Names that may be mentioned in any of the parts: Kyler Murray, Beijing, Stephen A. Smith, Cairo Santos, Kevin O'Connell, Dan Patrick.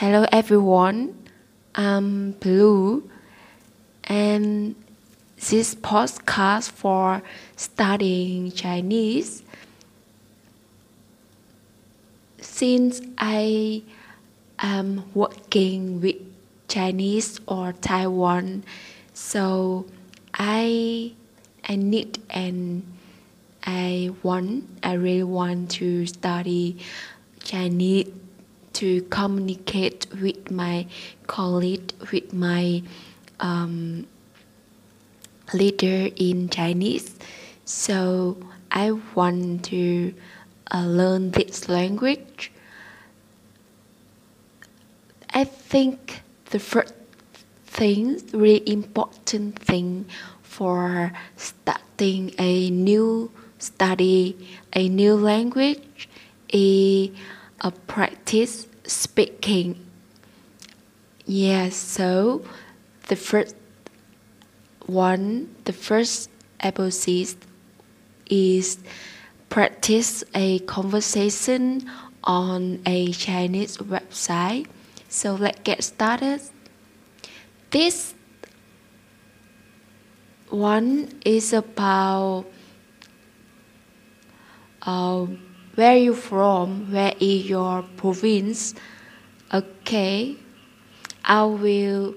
Hello everyone, I'm Blue, and this podcast for studying Chinese. Since I am working with Chinese or Taiwan, so I need and I really want to study Chinese, to communicate with my colleague, with my leader in Chinese. So I want to learn this language. I think the first thing, really important thing for starting a new study, a new language, is practice speaking. Yeah, so the first emphasis is practice a conversation on a Chinese website. So let's get started. This one is about where you from, where is your province. Okay, I will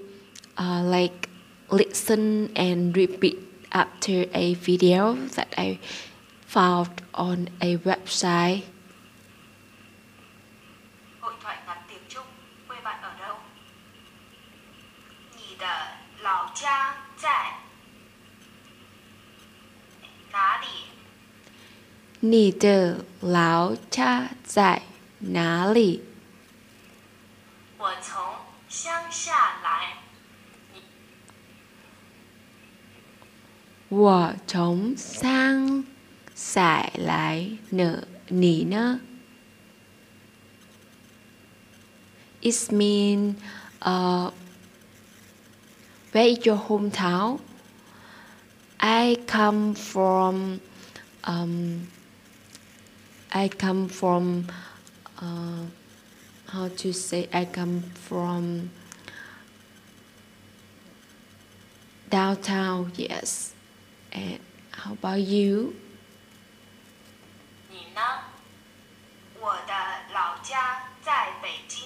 listen and repeat after a video that I found on a website. Hội thoại ngắn tiếng Trung, quê bạn ở đâu? Nhì đờ lão cha chạy ná đi. 你的老家在哪里? 我从乡下来. 我从乡下来呢, 你呢? It means where is your hometown? I come from downtown, yes. And how about you? 你呢? 我的老家在北京.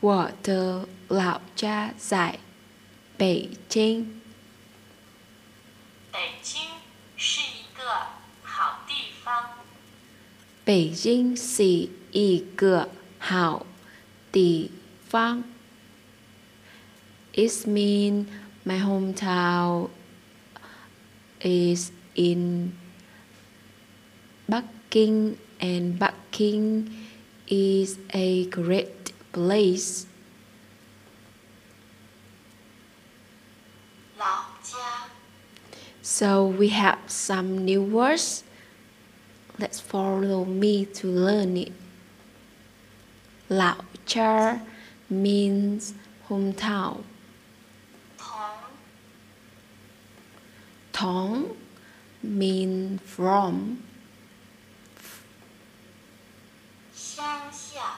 我的老家在北京. 北京是一个好地方. 北京是一个好地方. It means my hometown is in Beijing, and Beijing is a great place. 老家. So we have some new words. Let's follow me to learn it. Lao cha means hometown. Tong means from. Shangxia,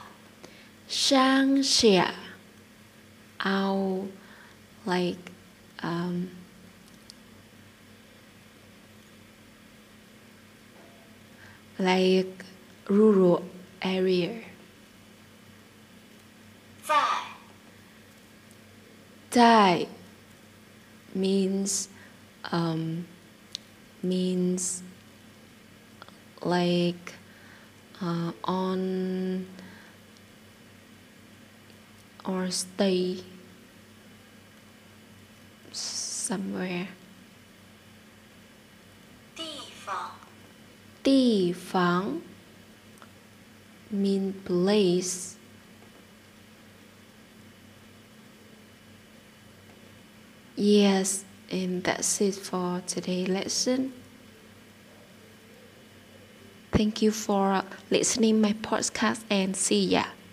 like rural area. 在 means on or stay somewhere. 地方 mean place. 。Yes, and that's it for today's lesson. Thank you for listening my podcast, and see ya.